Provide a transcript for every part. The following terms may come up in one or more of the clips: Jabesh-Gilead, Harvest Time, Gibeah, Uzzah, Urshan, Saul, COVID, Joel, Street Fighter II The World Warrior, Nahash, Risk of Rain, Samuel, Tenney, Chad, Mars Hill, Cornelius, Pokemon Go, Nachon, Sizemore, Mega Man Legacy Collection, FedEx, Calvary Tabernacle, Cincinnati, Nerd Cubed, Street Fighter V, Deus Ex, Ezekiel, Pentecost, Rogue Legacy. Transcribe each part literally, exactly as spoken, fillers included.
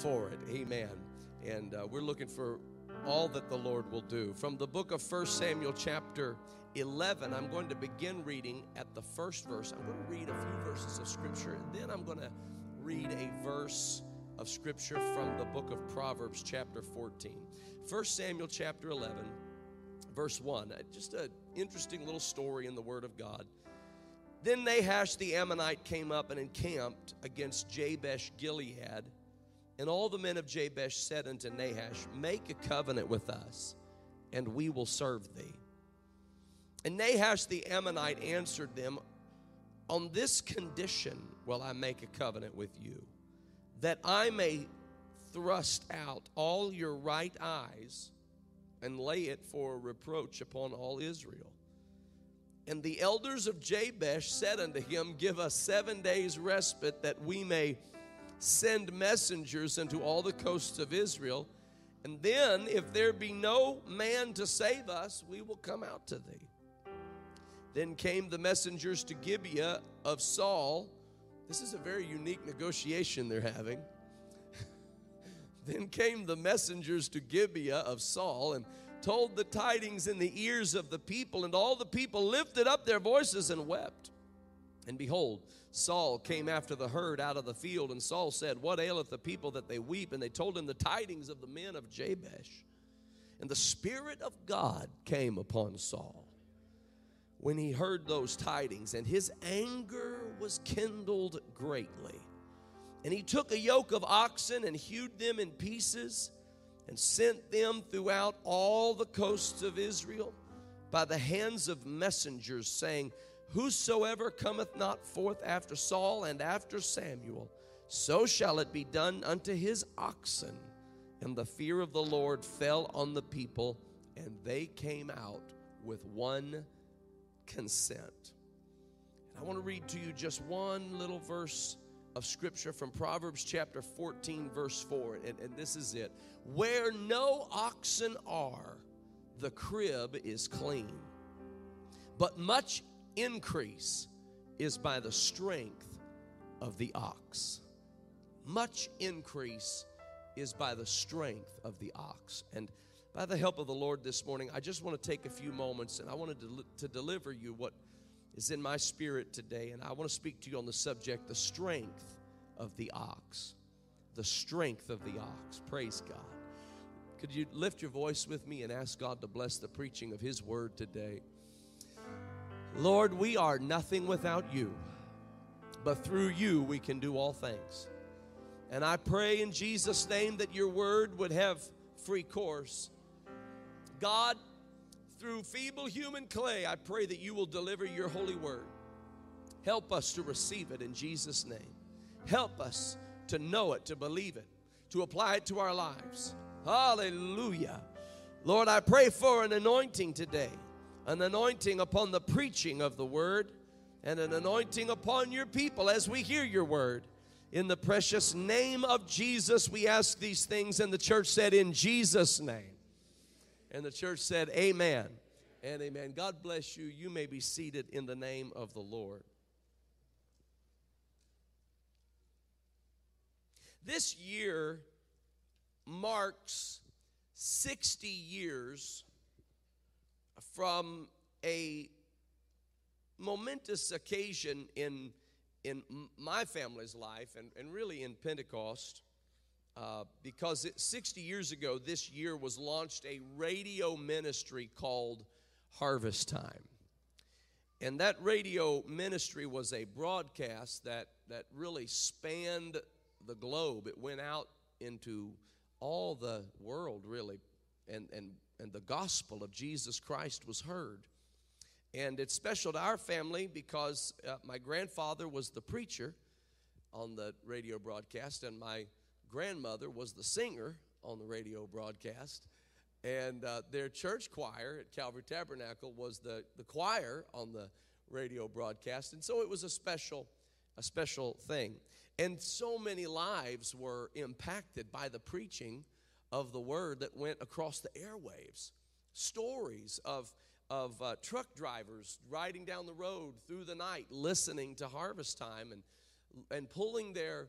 forward. Amen. And uh, we're looking for all that the Lord will do. From the book of First Samuel chapter eleven, I'm going to begin reading at the first verse. I'm going to read a few verses of Scripture, and then I'm going to read a verse of Scripture from the book of Proverbs chapter fourteen. First Samuel chapter eleven, verse one. Just an interesting little story in the Word of God. Then Nahash the Ammonite came up and encamped against Jabesh-Gilead. And all the men of Jabesh said unto Nahash, "Make a covenant with us, and we will serve thee." And Nahash the Ammonite answered them, "On this condition will I make a covenant with you, that I may thrust out all your right eyes and lay it for a reproach upon all Israel." And the elders of Jabesh said unto him, "Give us seven days' respite, that we may send messengers unto all the coasts of Israel. And then, if there be no man to save us, we will come out to thee." Then came the messengers to Gibeah of Saul. This is a very unique negotiation they're having. Then came the messengers to Gibeah of Saul, and told the tidings in the ears of the people, and all the people lifted up their voices and wept. And behold, Saul came after the herd out of the field, and Saul said, "What aileth the people that they weep?" And they told him the tidings of the men of Jabesh. And the Spirit of God came upon Saul when he heard those tidings, and his anger was kindled greatly. And he took a yoke of oxen and hewed them in pieces, and sent them throughout all the coasts of Israel by the hands of messengers, saying, "Whosoever cometh not forth after Saul and after Samuel, so shall it be done unto his oxen." And the fear of the Lord fell on the people, and they came out with one consent. And I want to read to you just one little verse of Scripture from Proverbs chapter fourteen, verse four, and, and this is it. "Where no oxen are, the crib is clean, but much increase is by the strength of the ox." Much increase is by the strength of the ox. And by the help of the Lord this morning, I just want to take a few moments, and I wanted to, del- to deliver you what is in my spirit today, and I want to speak to you on the subject, the strength of the ox. The strength of the ox. Praise God. Could you lift your voice with me and ask God to bless the preaching of His word today? Lord, we are nothing without you, but through you we can do all things. And I pray in Jesus' name that your word would have free course. God, through feeble human clay, I pray that you will deliver your holy word. Help us to receive it in Jesus' name. Help us to know it, to believe it, to apply it to our lives. Hallelujah. Lord, I pray for an anointing today, an anointing upon the preaching of the word, and an anointing upon your people as we hear your word. In the precious name of Jesus, we ask these things, and the church said, in Jesus' name. And the church said, amen and amen. God bless you. You may be seated in the name of the Lord. This year marks sixty years from a momentous occasion in, in my family's life, and, and really in Pentecost. Uh, because it, sixty years ago, this year was launched a radio ministry called Harvest Time. And that radio ministry was a broadcast that, that really spanned the globe. It went out into all the world, really, and, and, and the gospel of Jesus Christ was heard. And it's special to our family because uh, my grandfather was the preacher on the radio broadcast, and my grandmother was the singer on the radio broadcast, and uh, their church choir at Calvary Tabernacle was the, the choir on the radio broadcast, and so it was a special, a special thing. And so many lives were impacted by the preaching of the word that went across the airwaves. Stories of of uh, truck drivers riding down the road through the night, listening to Harvest Time, and and pulling their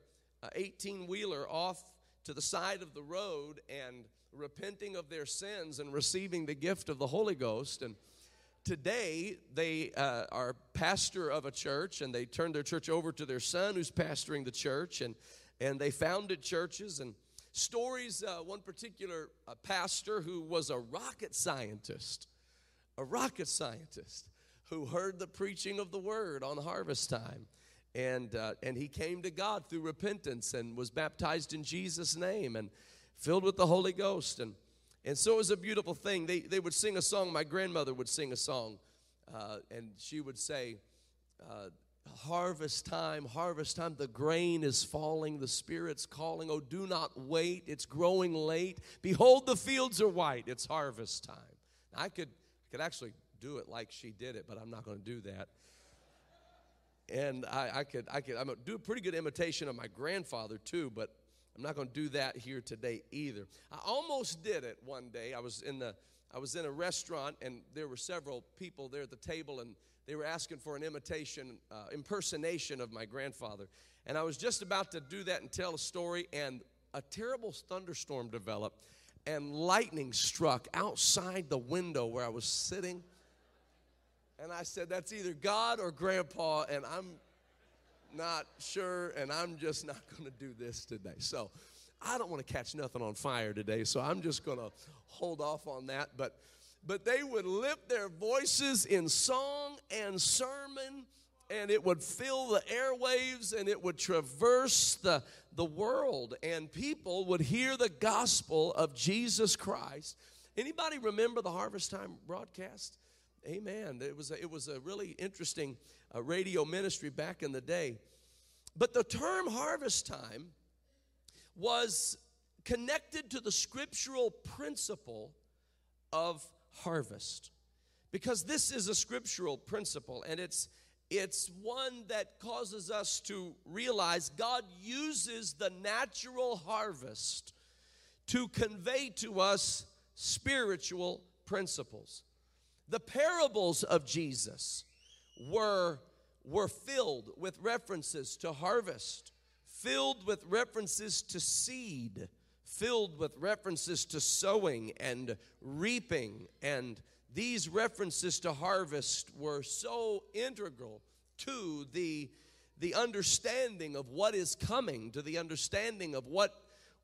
eighteen-wheeler off to the side of the road and repenting of their sins and receiving the gift of the Holy Ghost. And today they uh, are pastor of a church, and they turned their church over to their son, who's pastoring the church, and, and they founded churches. And stories, uh, one particular uh, pastor who was a rocket scientist, a rocket scientist who heard the preaching of the word on Harvest Time. And uh, and he came to God through repentance and was baptized in Jesus' name and filled with the Holy Ghost. And and so it was a beautiful thing. They they would sing a song. My grandmother would sing a song, uh, and she would say, uh, harvest time, harvest time, the grain is falling, the Spirit's calling. Oh, do not wait, it's growing late. Behold, the fields are white, it's harvest time. Now, I could, I could actually do it like she did it, but I'm not going to do that. And I, I could, I could, I'm going to do a pretty good imitation of my grandfather too, but I'm not going to do that here today either. I almost did it one day. I was in the, I was in a restaurant, and there were several people there at the table, and they were asking for an imitation, uh, impersonation of my grandfather. And I was just about to do that and tell a story, and a terrible thunderstorm developed, and lightning struck outside the window where I was sitting. And I said, that's either God or Grandpa, and I'm not sure, and I'm just not going to do this today. So I don't want to catch nothing on fire today, so I'm just going to hold off on that. But but they would lift their voices in song and sermon, and it would fill the airwaves, and it would traverse the, the world, and people would hear the gospel of Jesus Christ. Anybody remember the Harvest Time broadcast? Amen. It was a, it was a really interesting uh, radio ministry back in the day. But the term harvest time was connected to the scriptural principle of harvest, because this is a scriptural principle, and it's it's one that causes us to realize God uses the natural harvest to convey to us spiritual principles. The parables of Jesus were, were filled with references to harvest, filled with references to seed, filled with references to sowing and reaping. And these references to harvest were so integral to the, the understanding of what is coming, to the understanding of what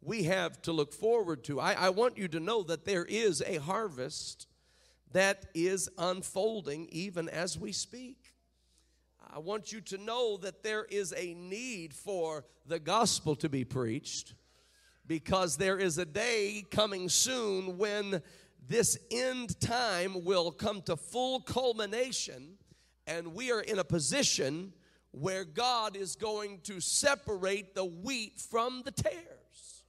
we have to look forward to. I, I want you to know that there is a harvest that is unfolding even as we speak. I want you to know that there is a need for the gospel to be preached, because there is a day coming soon when this end time will come to full culmination, and we are in a position where God is going to separate the wheat from the tares.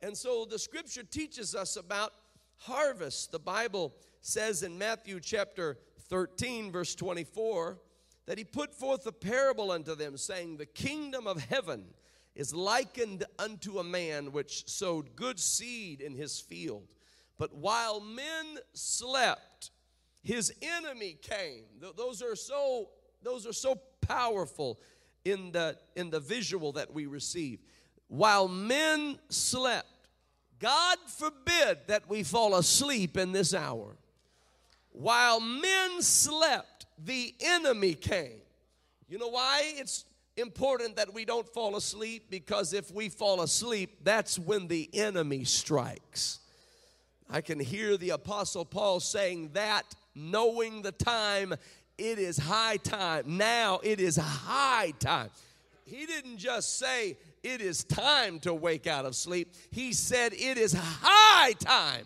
And so the scripture teaches us about harvest. The Bible says in Matthew chapter thirteen, verse twenty-four, that he put forth a parable unto them, saying, the kingdom of heaven is likened unto a man which sowed good seed in his field. But while men slept, his enemy came. Those are so, those are so powerful in the, in the visual that we receive. While men slept, God forbid that we fall asleep in this hour. While men slept, the enemy came. You know why it's important that we don't fall asleep? Because if we fall asleep, that's when the enemy strikes. I can hear the Apostle Paul saying that, knowing the time, it is high time. Now it is high time. He didn't just say, it is time to wake out of sleep. He said, it is high time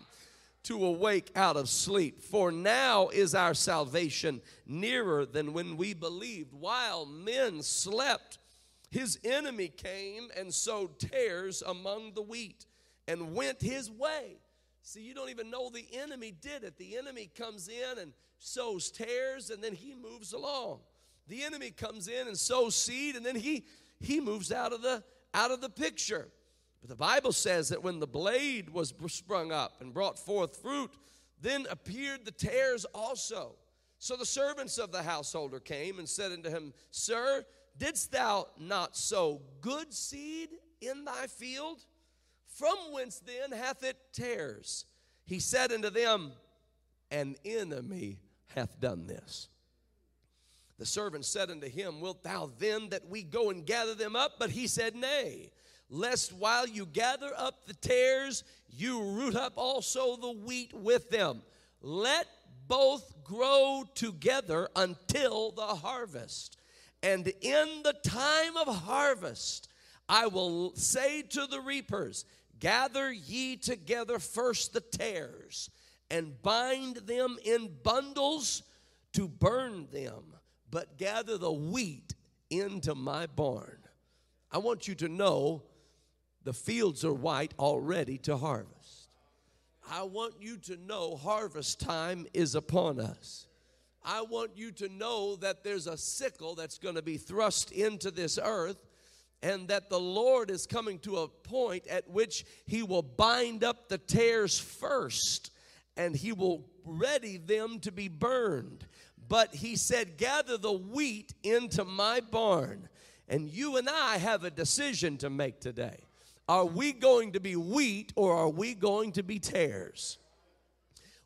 to awake out of sleep. For now is our salvation nearer than when we believed. While men slept, his enemy came and sowed tares among the wheat and went his way. See, you don't even know the enemy did it. The enemy comes in and sows tares, and then he moves along. The enemy comes in and sows seed, and then he he moves out of the out of the picture. But the Bible says that when the blade was sprung up and brought forth fruit, then appeared the tares also. So the servants of the householder came and said unto him, Sir, didst thou not sow good seed in thy field? From whence then hath it tares? He said unto them, an enemy hath done this. The servant said unto him, wilt thou then that we go and gather them up? But he said, nay, lest while you gather up the tares, you root up also the wheat with them. Let both grow together until the harvest. And in the time of harvest, I will say to the reapers, gather ye together first the tares, and bind them in bundles to burn them, but gather the wheat into my barn. I want you to know the fields are white already to harvest. I want you to know harvest time is upon us. I want you to know that there's a sickle that's going to be thrust into this earth, and that the Lord is coming to a point at which he will bind up the tares first, and he will ready them to be burned. But he said, gather the wheat into my barn. And you and I have a decision to make today. Are we going to be wheat, or are we going to be tares?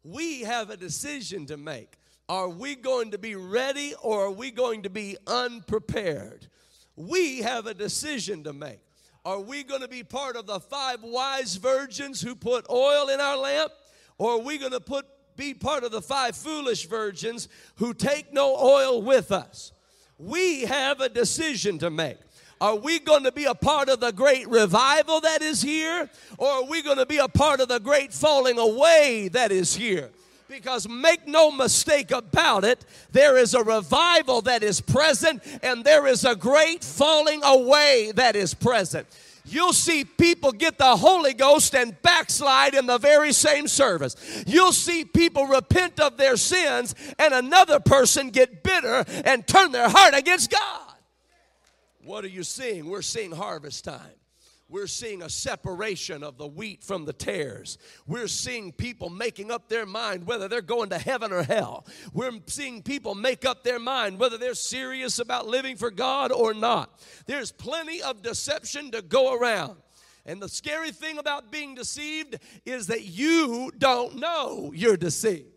We have a decision to make. Are we going to be ready, or are we going to be unprepared? We have a decision to make. Are we going to be part of the five wise virgins who put oil in our lamp? Or are we going to put be part of the five foolish virgins who take no oil with us? We have a decision to make. Are we going to be a part of the great revival that is here? Or are we going to be a part of the great falling away that is here? Because make no mistake about it, there is a revival that is present, and there is a great falling away that is present. You'll see people get the Holy Ghost and backslide in the very same service. You'll see people repent of their sins, and another person get bitter and turn their heart against God. What are you seeing? We're seeing harvest time. We're seeing a separation of the wheat from the tares. We're seeing people making up their mind whether they're going to heaven or hell. We're seeing people make up their mind whether they're serious about living for God or not. There's plenty of deception to go around. And the scary thing about being deceived is that you don't know you're deceived.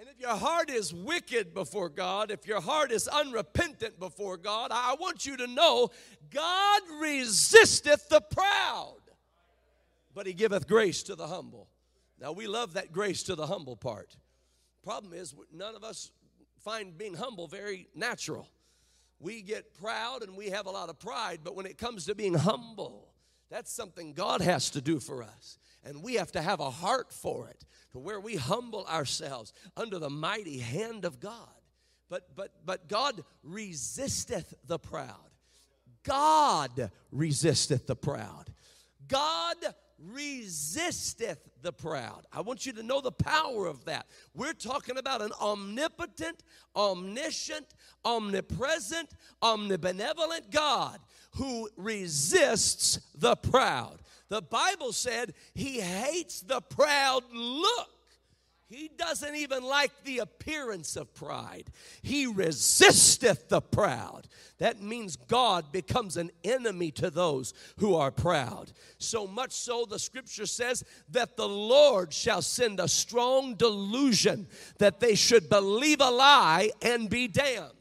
And if your heart is wicked before God, if your heart is unrepentant before God, I want you to know God resisteth the proud, but he giveth grace to the humble. Now, we love that grace to the humble part. Problem is, none of us find being humble very natural. We get proud and we have a lot of pride, but when it comes to being humble, that's something God has to do for us. And we have to have a heart for it, to where we humble ourselves under the mighty hand of God. But but but God resisteth the proud. God resisteth the proud. God resisteth the proud. I want you to know the power of that. We're talking about an omnipotent, omniscient, omnipresent, omnibenevolent God who resists the proud. The Bible said he hates the proud look. He doesn't even like the appearance of pride. He resisteth the proud. That means God becomes an enemy to those who are proud. So much so, the scripture says that the Lord shall send a strong delusion that they should believe a lie and be damned.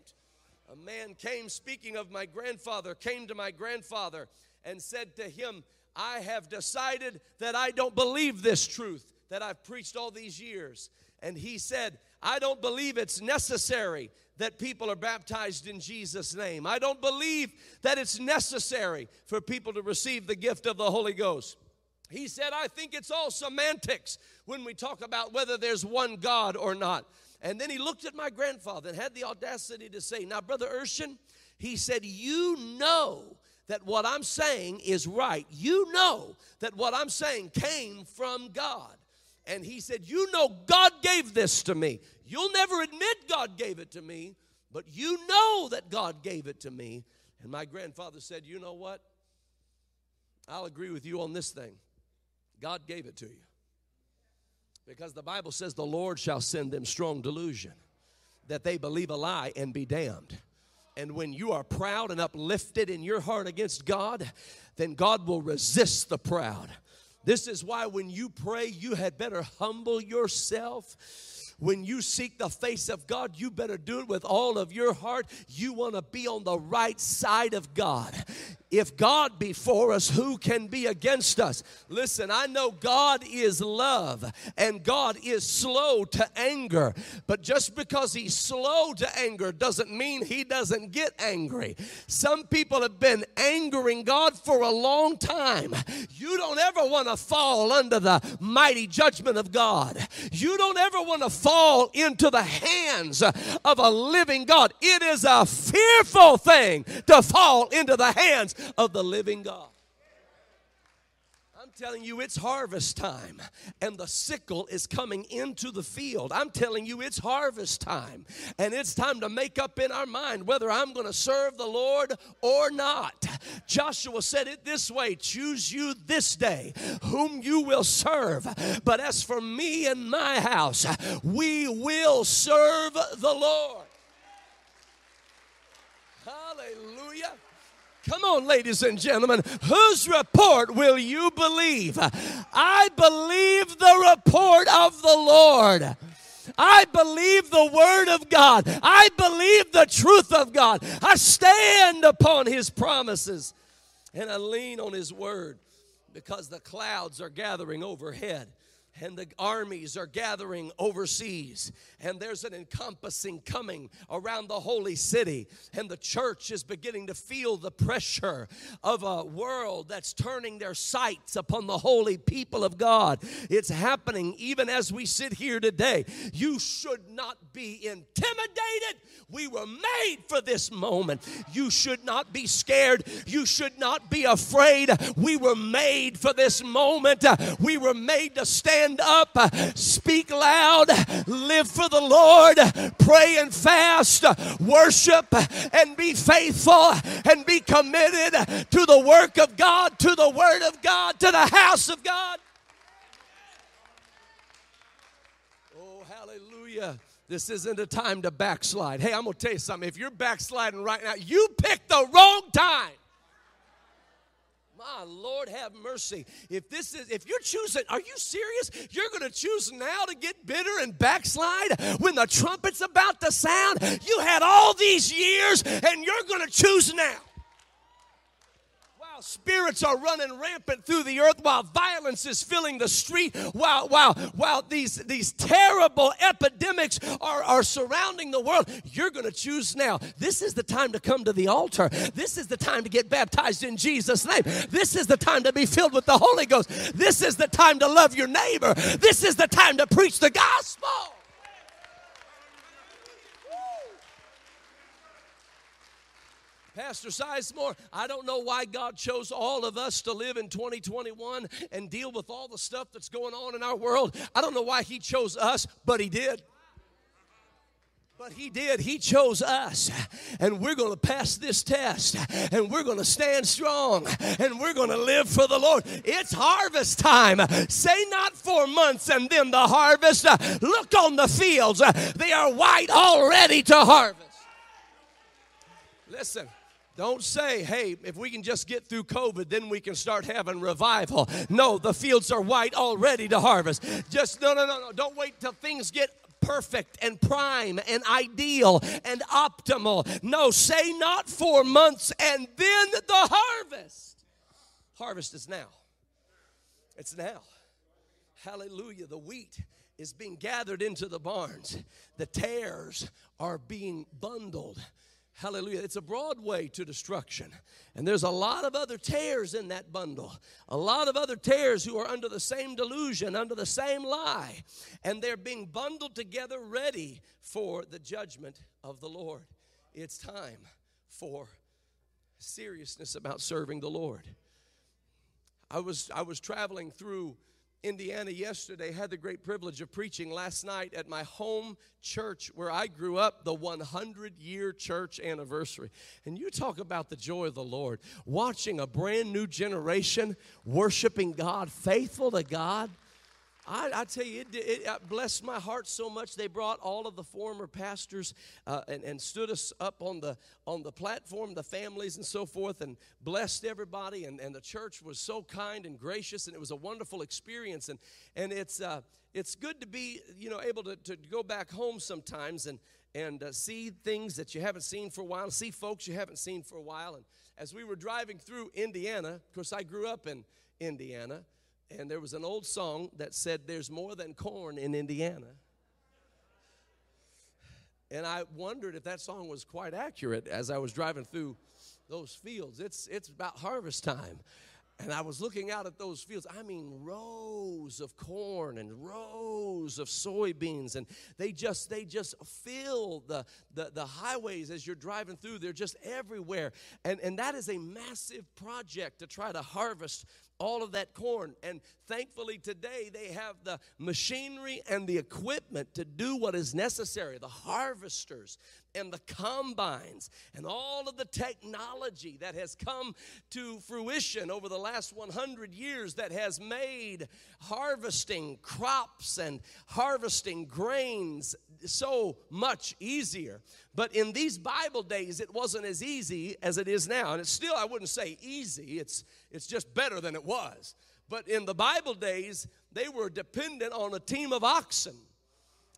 A man came, speaking of my grandfather, came to my grandfather and said to him, I have decided that I don't believe this truth that I've preached all these years. And he said, I don't believe it's necessary that people are baptized in Jesus' name. I don't believe that it's necessary for people to receive the gift of the Holy Ghost. He said, I think it's all semantics when we talk about whether there's one God or not. And then he looked at my grandfather and had the audacity to say, now, Brother Urshan, he said, you know that what I'm saying is right. You know that what I'm saying came from God. And he said, you know God gave this to me. You'll never admit God gave it to me, but you know that God gave it to me. And my grandfather said, you know what? I'll agree with you on this thing. God gave it to you. Because the Bible says the Lord shall send them strong delusion, that they believe a lie and be damned. And when you are proud and uplifted in your heart against God, then God will resist the proud. This is why when you pray, you had better humble yourself. When you seek the face of God, you better do it with all of your heart. You want to be on the right side of God. If God be for us, who can be against us? Listen, I know God is love and God is slow to anger. But just because he's slow to anger doesn't mean he doesn't get angry. Some people have been angering God for a long time. You don't ever want to fall under the mighty judgment of God. You don't ever want to fall fall into the hands of a living God. It is a fearful thing to fall into the hands of the living God. I'm telling you, it's harvest time, and the sickle is coming into the field. I'm telling you, it's harvest time, and it's time to make up in our mind whether I'm going to serve the Lord or not. Joshua said it this way, choose you this day whom you will serve. But as for me and my house, we will serve the Lord. Hallelujah. Come on, ladies and gentlemen, whose report will you believe? I believe the report of the Lord. I believe the word of God. I believe the truth of God. I stand upon his promises and I lean on his word, because the clouds are gathering overhead and the armies are gathering overseas, and there's an encompassing coming around the holy city, and the church is beginning to feel the pressure of a world that's turning their sights upon the holy people of God. It's happening even as we sit here today. You should not be intimidated. We were made for this moment. You should not be scared. You should not be afraid. We were made for this moment. We were made to stand up, speak loud, live for the Lord, pray and fast, worship and be faithful and be committed to the work of God, to the word of God, to the house of God. Oh, hallelujah. This isn't a time to backslide. Hey, I'm going to tell you something. If you're backsliding right now, you picked the wrong time. My Lord, have mercy. If this is, if you're choosing, are you serious? You're going to choose now to get bitter and backslide when the trumpet's about to sound? You had all these years, and you're going to choose now. While spirits are running rampant through the earth, while violence is filling the street, while while while these these terrible epidemics are, are surrounding the world, you're going to choose now. This is the time to come to the altar. This is the time to get baptized in Jesus' name. This is the time to be filled with the Holy Ghost. This is the time to love your neighbor. This is the time to preach the gospel. Pastor Sizemore, I don't know why God chose all of us to live in twenty twenty-one and deal with all the stuff that's going on in our world. I don't know why he chose us, but he did. But he did. He chose us. And we're going to pass this test. And we're going to stand strong. And we're going to live for the Lord. It's harvest time. Say not four months and then the harvest. Look on the fields. They are white already to harvest. Listen. Don't say, hey, if we can just get through COVID, then we can start having revival. No, the fields are white already to harvest. Just, no, no, no, no. Don't wait till things get perfect and prime and ideal and optimal. No, say not four months and then the harvest. Harvest is now. It's now. Hallelujah. The wheat is being gathered into the barns. The tares are being bundled. Hallelujah. It's a broad way to destruction. And there's a lot of other tares in that bundle. A lot of other tares who are under the same delusion, under the same lie. And they're being bundled together ready for the judgment of the Lord. It's time for seriousness about serving the Lord. I was, I was traveling through Indiana yesterday, had the great privilege of preaching last night at my home church where I grew up, the hundred-year church anniversary. And you talk about the joy of the Lord, watching a brand new generation worshiping God, faithful to God. I, I tell you, it, it, it blessed my heart so much. They brought all of the former pastors uh, and, and stood us up on the on the platform, the families and so forth, and blessed everybody. And, and the church was so kind and gracious, and it was a wonderful experience. And and it's uh, it's good to be you know able to, to go back home sometimes and and uh, see things that you haven't seen for a while, see folks you haven't seen for a while. And as we were driving through Indiana, of course, I grew up in Indiana. And there was an old song that said, "There's more than corn in Indiana." And I wondered if that song was quite accurate as I was driving through those fields. It's, it's about harvest time. And I was looking out at those fields. I mean, rows of corn and rows of soybeans. And they just they just fill the, the, the highways as you're driving through. They're just everywhere. And, and that is a massive project to try to harvest all of that corn. And thankfully today they have the machinery and the equipment to do what is necessary. The harvesters and the combines and all of the technology that has come to fruition over the last one hundred years that has made harvesting crops and harvesting grains so much easier. But in these Bible days, it wasn't as easy as it is now. And it's still, I wouldn't say easy. It's, it's just better than it was. But in the Bible days, they were dependent on a team of oxen.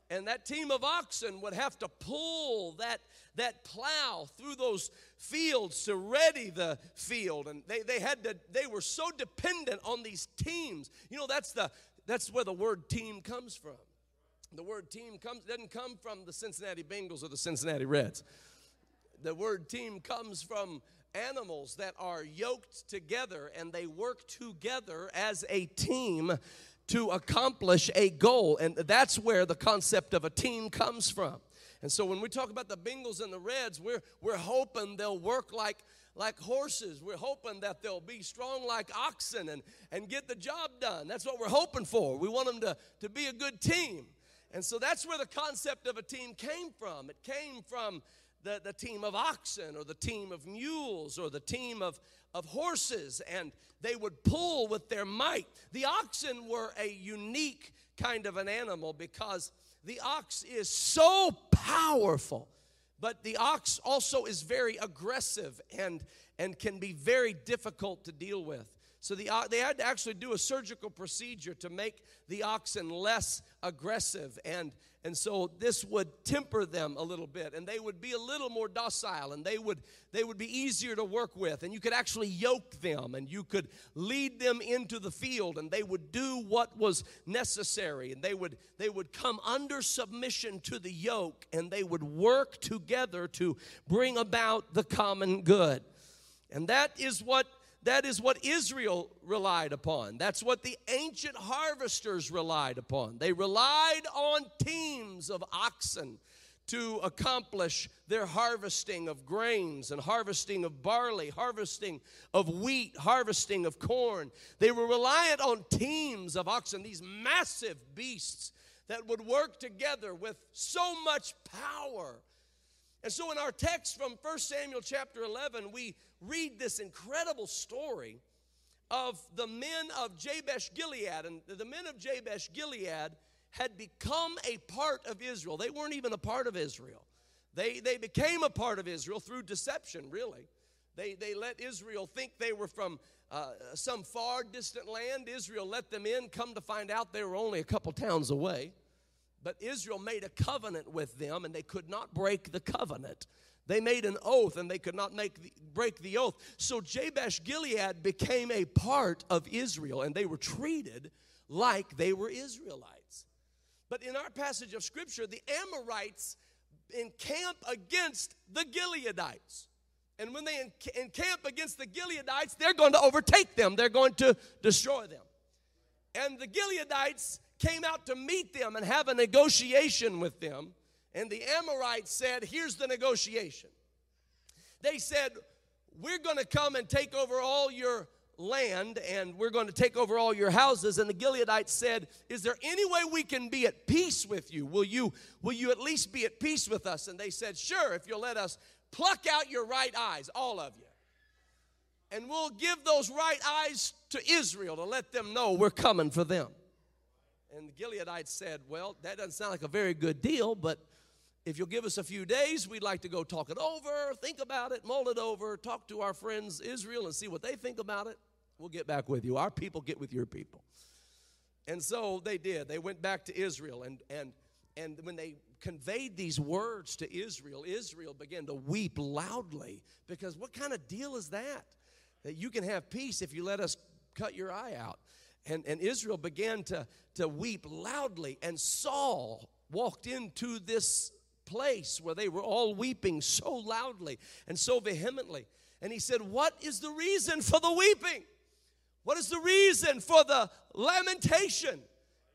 And that team of oxen would have to pull that, that plow through those fields to ready the field. And they, they had to, they were so dependent on these teams. You know, that's the that's where the word team comes from. The word team comes doesn't come from the Cincinnati Bengals or the Cincinnati Reds. The word team comes from animals that are yoked together and they work together as a team to accomplish a goal. And that's where the concept of a team comes from. And so when we talk about the Bengals and the Reds, we're, we're hoping they'll work like like horses. We're hoping that they'll be strong like oxen and, and get the job done. That's what we're hoping for. We want them to, to be a good team. And so that's where the concept of a team came from. It came from the, the team of oxen or the team of mules or the team of, of horses, and they would pull with their might. The oxen were a unique kind of an animal because the ox is so powerful, but the ox also is very aggressive and, and can be very difficult to deal with. So the, they had to actually do a surgical procedure to make the oxen less aggressive, and, and so this would temper them a little bit, and they would be a little more docile, and they would, they would be easier to work with, and you could actually yoke them, and you could lead them into the field, and they would do what was necessary, and they would, they would come under submission to the yoke, and they would work together to bring about the common good. And that is what That is what Israel relied upon. That's what the ancient harvesters relied upon. They relied on teams of oxen to accomplish their harvesting of grains and harvesting of barley, harvesting of wheat, harvesting of corn. They were reliant on teams of oxen, these massive beasts that would work together with so much power. And so in our text from First Samuel chapter eleven, we read this incredible story of the men of Jabesh-Gilead. And the men of Jabesh-Gilead had become a part of Israel. They weren't even a part of Israel. They, they became a part of Israel through deception, really. They, they let Israel think they were from uh, some far distant land. Israel let them in, come to find out they were only a couple towns away. But Israel made a covenant with them, and they could not break the covenant. They made an oath, and they could not make the, break the oath. So Jabesh-Gilead became a part of Israel, and they were treated like they were Israelites. But in our passage of Scripture, the Amorites encamp against the Gileadites. And when they encamp against the Gileadites, they're going to overtake them. They're going to destroy them. And the Gileadites came out to meet them and have a negotiation with them. And the Amorites said, here's the negotiation. They said, we're going to come and take over all your land, and we're going to take over all your houses. And the Gileadites said, is there any way we can be at peace with you? Will you, will you at least be at peace with us? And they said, sure, if you'll let us pluck out your right eyes, all of you. And we'll give those right eyes to Israel to let them know we're coming for them. And the Gileadites said, well, that doesn't sound like a very good deal, but if you'll give us a few days, we'd like to go talk it over, think about it, mull it over, talk to our friends Israel and see what they think about it. We'll get back with you. Our people get with your people. And so they did. They went back to Israel, and and and when they conveyed these words to Israel, Israel began to weep loudly, because what kind of deal is that? That you can have peace if you let us cut your eye out. And, and Israel began to, to weep loudly, and Saul walked into this place where they were all weeping so loudly and so vehemently. And he said, what is the reason for the weeping? What is the reason for the lamentation?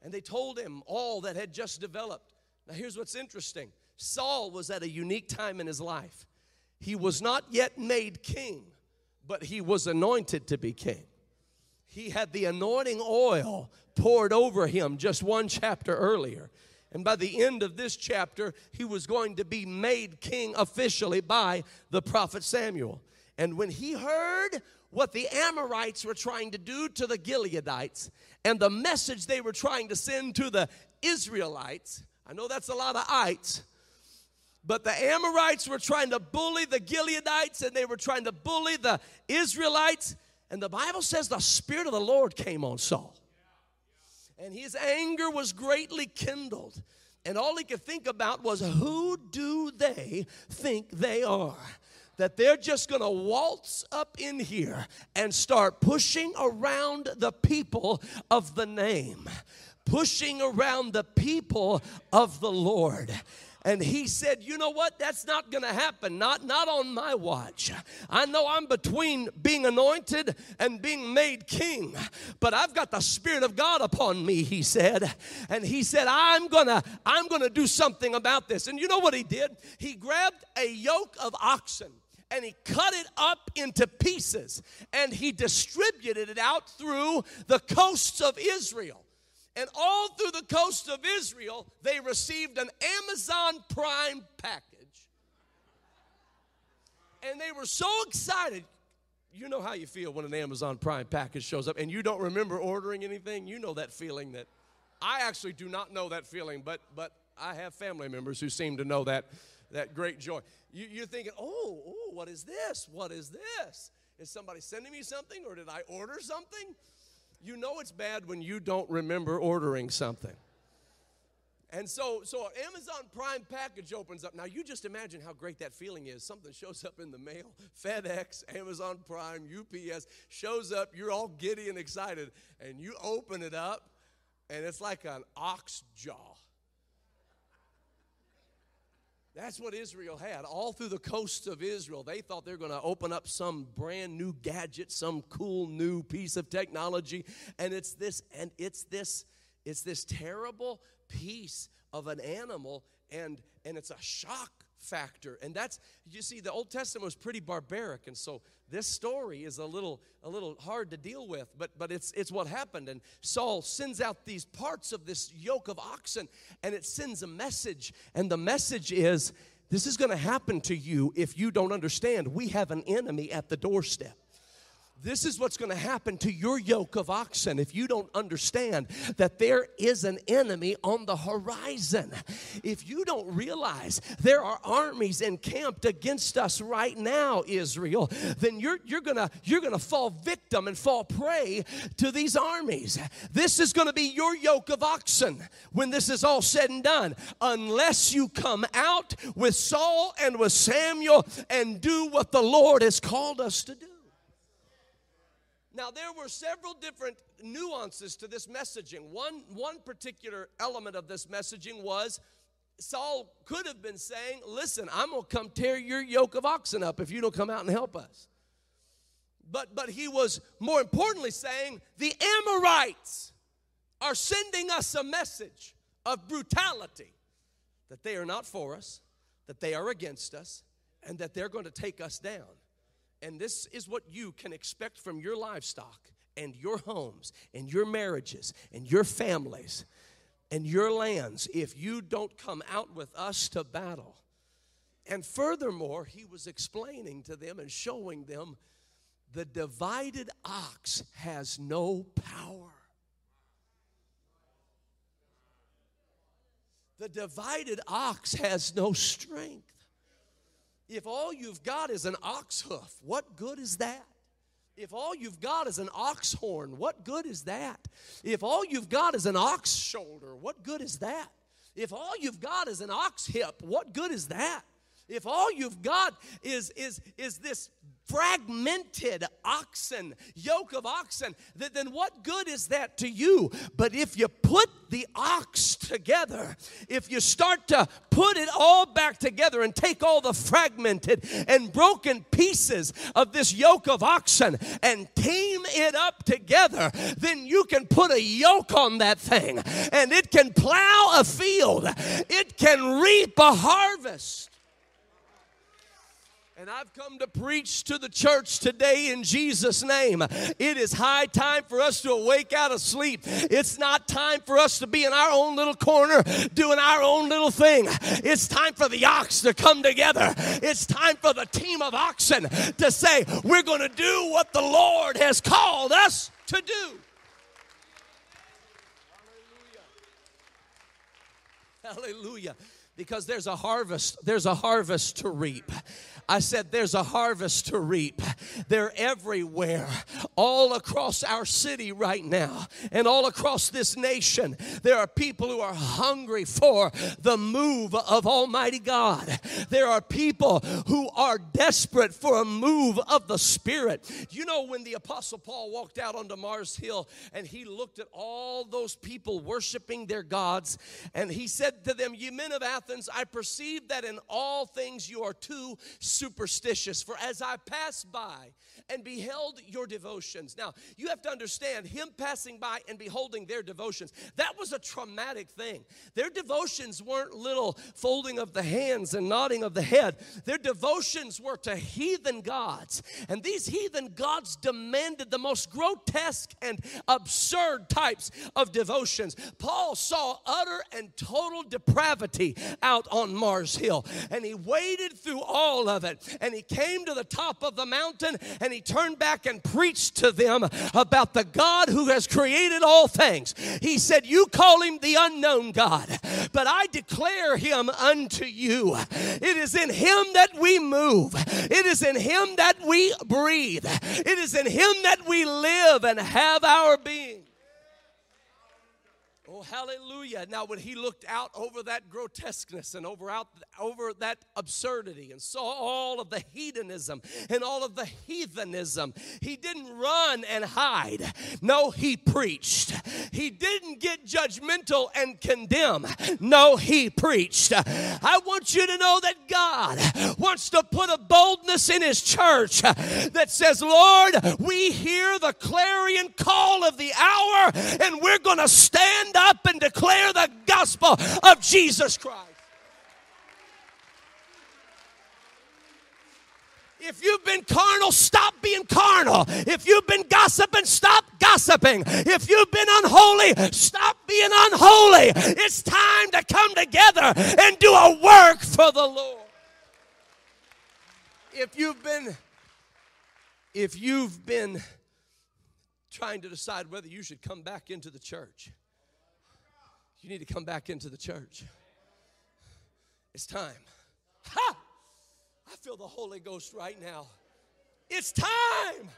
And they told him all that had just developed. Now here's what's interesting. Saul was at a unique time in his life. He was not yet made king, but he was anointed to be king. He had the anointing oil poured over him just one chapter earlier. And by the end of this chapter, he was going to be made king officially by the prophet Samuel. And when he heard what the Amorites were trying to do to the Gileadites and the message they were trying to send to the Israelites, I know that's a lot of ites, but the Amorites were trying to bully the Gileadites and they were trying to bully the Israelites. And the Bible says the Spirit of the Lord came on Saul. And his anger was greatly kindled. And all he could think about was, who do they think they are? That they're just going to waltz up in here and start pushing around the people of the name. Pushing around the people of the Lord. And he said, you know what? That's not going to happen. Not, not on my watch. I know I'm between being anointed and being made king, but I've got the Spirit of God upon me, he said. And he said, I'm going to I'm going to do something about this. And you know what he did? He grabbed a yoke of oxen and he cut it up into pieces and he distributed it out through the coasts of Israel. And all through the coast of Israel, they received an Amazon Prime package. And they were so excited. You know how you feel when an Amazon Prime package shows up and you don't remember ordering anything. You know that feeling that I actually do not know that feeling, but but I have family members who seem to know that, that great joy. You, you're thinking, oh, oh, what is this? What is this? Is somebody sending me something, or did I order something? You know it's bad when you don't remember ordering something. And so, so an Amazon Prime package opens up. Now, you just imagine how great that feeling is. Something shows up in the mail. FedEx, Amazon Prime, U P S shows up. You're all giddy and excited. And you open it up, and it's like an ox jaw. That's what Israel had. All through the coasts of Israel, they thought they were going to open up some brand new gadget, some cool new piece of technology, and it's this, and it's this, it's this terrible piece of an animal, and and it's a shock factor. And that's, you see, the Old Testament was pretty barbaric, and so this story is a little a little hard to deal with, but but it's it's what happened. And Saul sends out these parts of this yoke of oxen, and it sends a message, and the message is, this is going to happen to you if you don't understand. We have an enemy at the doorstep. This is what's going to happen to your yoke of oxen if you don't understand that there is an enemy on the horizon. If you don't realize there are armies encamped against us right now, Israel, then you're you're gonna you're gonna fall victim and fall prey to these armies. This is going to be your yoke of oxen when this is all said and done, unless you come out with Saul and with Samuel and do what the Lord has called us to do. Now, there were several different nuances to this messaging. One, one particular element of this messaging was Saul could have been saying, listen, I'm going to come tear your yoke of oxen up if you don't come out and help us. But, but he was more importantly saying, the Amorites are sending us a message of brutality, that they are not for us, that they are against us, and that they're going to take us down. And this is what you can expect from your livestock and your homes and your marriages and your families and your lands if you don't come out with us to battle. And furthermore, he was explaining to them and showing them the divided ox has no power. The divided ox has no strength. If all you've got is an ox hoof, what good is that? If all you've got is an ox horn, what good is that? If all you've got is an ox shoulder, what good is that? If all you've got is an ox hip, what good is that? If all you've got is, is, is this fragmented oxen, yoke of oxen, then what good is that to you? But if you put the ox together, if you start to put it all back together and take all the fragmented and broken pieces of this yoke of oxen and team it up together, then you can put a yoke on that thing, and it can plow a field. It can reap a harvest. And I've come to preach to the church today in Jesus' name. It is high time for us to awake out of sleep. It's not time for us to be in our own little corner doing our own little thing. It's time for the ox to come together. It's time for the team of oxen to say, we're going to do what the Lord has called us to do. Hallelujah. Hallelujah. Because there's a harvest, there's a harvest to reap. I said there's a harvest to reap. They're everywhere, all across our city right now and all across this nation. There are people who are hungry for the move of Almighty God. There are people who are desperate for a move of the Spirit. You know, when the Apostle Paul walked out onto Mars Hill and he looked at all those people worshiping their gods, and he said to them, "Ye men of Athens, I perceive that in all things you are too superstitious, for as I passed by and beheld your devotions." Now, you have to understand, him passing by and beholding their devotions, that was a traumatic thing. Their devotions weren't little folding of the hands and nodding of the head. Their devotions were to heathen gods. And these heathen gods demanded the most grotesque and absurd types of devotions. Paul saw utter and total depravity out on Mars Hill, and he waded through all of it, and he came to the top of the mountain, and he turned back and preached to them about the God who has created all things. He said, "You call him the unknown God, but I declare him unto you. It is in him that we move. It is in him that we breathe. It is in him that we live and have our being." Oh, hallelujah. Now, when he looked out over that grotesqueness and over out over that absurdity and saw all of the hedonism and all of the heathenism, he didn't run and hide. No, he preached. He didn't get judgmental and condemn. No, he preached. I want you to know that God wants to put a boldness in his church that says, "Lord, we hear the clarion call of the hour, and we're going to stand up and declare the gospel of Jesus Christ." If you've been carnal, stop being carnal. If you've been gossiping, stop gossiping. If you've been unholy, stop being unholy. It's time to come together and do a work for the Lord. If you've been, if you've been trying to decide whether you should come back into the church, you need to come back into the church. It's time. Ha! I feel the Holy Ghost right now. It's time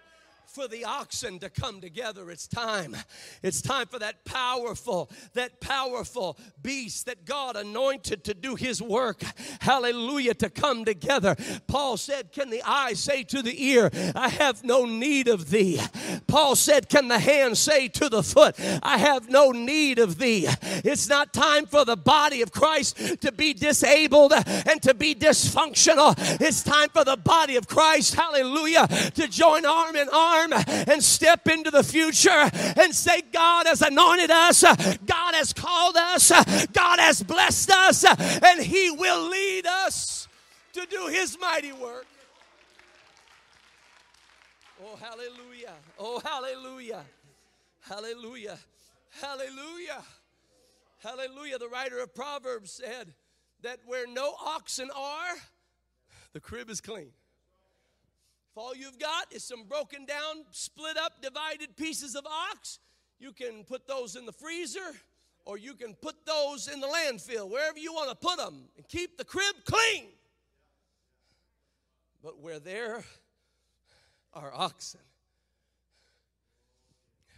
for the oxen to come together. It's time. It's time for that powerful, that powerful beast that God anointed to do his work, hallelujah, to come together. Paul said, "Can the eye say to the ear, I have no need of thee?" Paul said, "Can the hand say to the foot, I have no need of thee?" It's not time for the body of Christ to be disabled and to be dysfunctional. It's time for the body of Christ, hallelujah, to join arm in arm and step into the future and say, "God has anointed us, God has called us, God has blessed us, and he will lead us to do his mighty work." Oh, hallelujah. Oh, hallelujah. Hallelujah. Hallelujah. Hallelujah. The writer of Proverbs said that where no oxen are, the crib is clean. If all you've got is some broken down, split up, divided pieces of ox, you can put those in the freezer or you can put those in the landfill, wherever you want to put them, and keep the crib clean. But where there are oxen,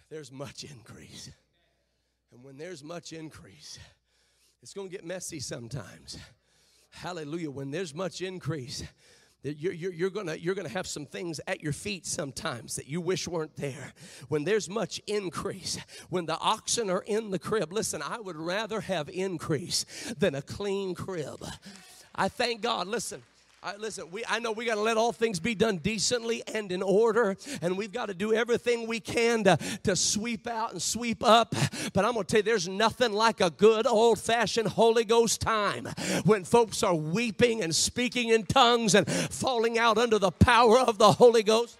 there's much increase. And when there's much increase, it's going to get messy sometimes. Hallelujah. When there's much increase, that you're, you're, you're gonna you're gonna have some things at your feet sometimes that you wish weren't there. When there's much increase, when the oxen are in the crib, listen, I would rather have increase than a clean crib. I thank God. Listen. I, listen, we, I know we got to let all things be done decently and in order, and we've got to do everything we can to, to sweep out and sweep up. But I'm going to tell you, there's nothing like a good old-fashioned Holy Ghost time when folks are weeping and speaking in tongues and falling out under the power of the Holy Ghost.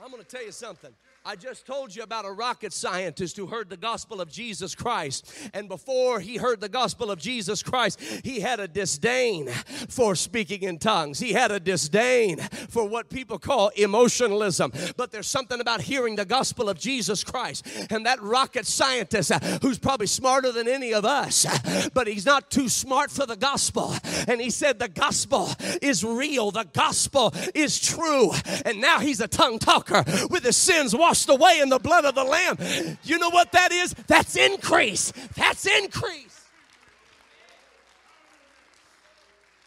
I'm going to tell you something. I just told you about a rocket scientist who heard the gospel of Jesus Christ. And before he heard the gospel of Jesus Christ, he had a disdain for speaking in tongues. He had a disdain for what people call emotionalism. But there's something about hearing the gospel of Jesus Christ. And that rocket scientist, who's probably smarter than any of us, but he's not too smart for the gospel. And he said, the gospel is real. The gospel is true. And now he's a tongue talker with his sins washed away in the blood of the Lamb. You know what that is? That's increase. That's increase.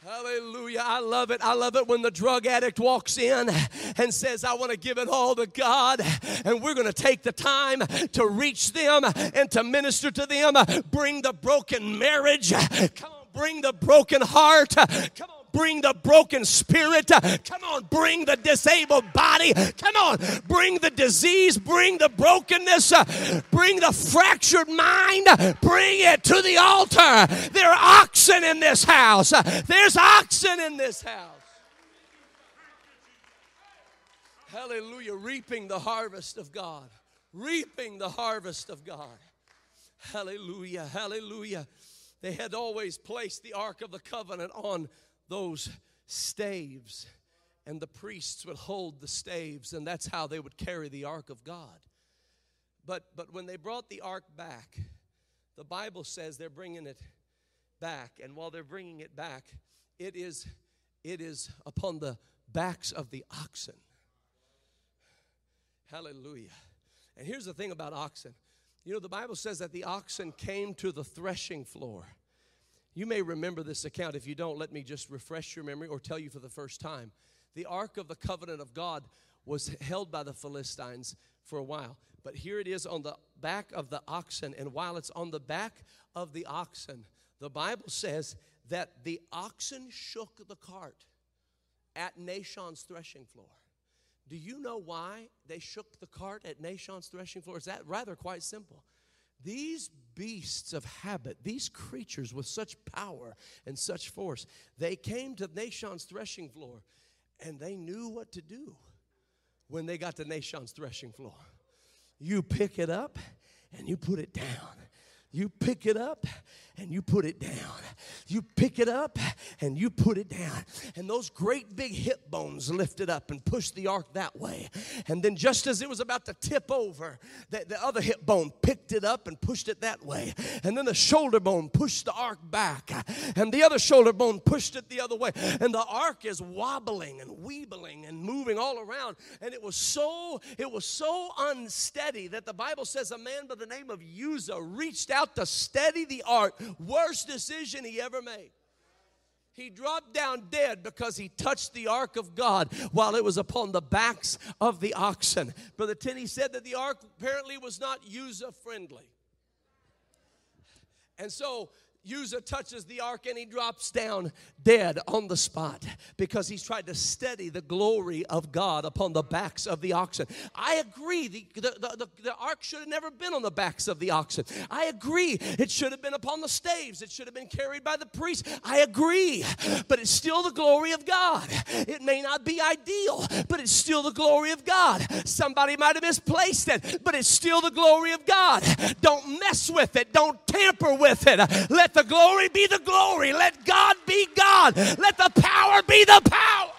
Hallelujah. I love it. I love it when the drug addict walks in and says, I want to give it all to God, and we're going to take the time to reach them and to minister to them. Bring the broken marriage. Come on, bring the broken heart. Come on. Bring the broken spirit. Come on, bring the disabled body. Come on, bring the disease. Bring the brokenness. Bring the fractured mind. Bring it to the altar. There are oxen in this house. There's oxen in this house. Hallelujah. Reaping the harvest of God. Reaping the harvest of God. Hallelujah. Hallelujah. They had always placed the Ark of the Covenant on those staves, and the priests would hold the staves, and that's how they would carry the Ark of God. But but when they brought the Ark back, the Bible says they're bringing it back, and while they're bringing it back, it is it is upon the backs of the oxen. Hallelujah. And here's the thing about oxen. You know, the Bible says that the oxen came to the threshing floor. You may remember this account. If you don't, let me just refresh your memory or tell you for the first time. The Ark of the Covenant of God was held by the Philistines for a while. But here it is on the back of the oxen. And while it's on the back of the oxen, the Bible says that the oxen shook the cart at Nachon's threshing floor. Do you know why they shook the cart at Nachon's threshing floor? Is that rather quite simple? These beasts of habit, these creatures with such power and such force, they came to Nachon's threshing floor, and they knew what to do when they got to Nachon's threshing floor. You pick it up, and you put it down. You pick it up, and you put it down. You pick it up, and you put it down. And those great big hip bones lifted up and pushed the ark that way. And then just as it was about to tip over, the, the other hip bone picked it up and pushed it that way. And then the shoulder bone pushed the ark back. And the other shoulder bone pushed it the other way. And the ark is wobbling and weebling and moving all around. And it was so, it was so unsteady that the Bible says a man by the name of Uzzah reached out to steady the ark. Worst decision he ever made. He dropped down dead because he touched the ark of God while it was upon the backs of the oxen. Brother Tenney said that the ark apparently was not user-friendly. And so Uzzah touches the ark and he drops down dead on the spot because he's tried to steady the glory of God upon the backs of the oxen. I agree the, the, the, the ark should have never been on the backs of the oxen. I agree it should have been upon the staves. It should have been carried by the priest. I agree, but it's still the glory of God. It may not be ideal, but it's still the glory of God. Somebody might have misplaced it, but it's still the glory of God. Don't mess with it. Don't tamper with it. Let the glory be the glory. Let God be God. Let the power be the power.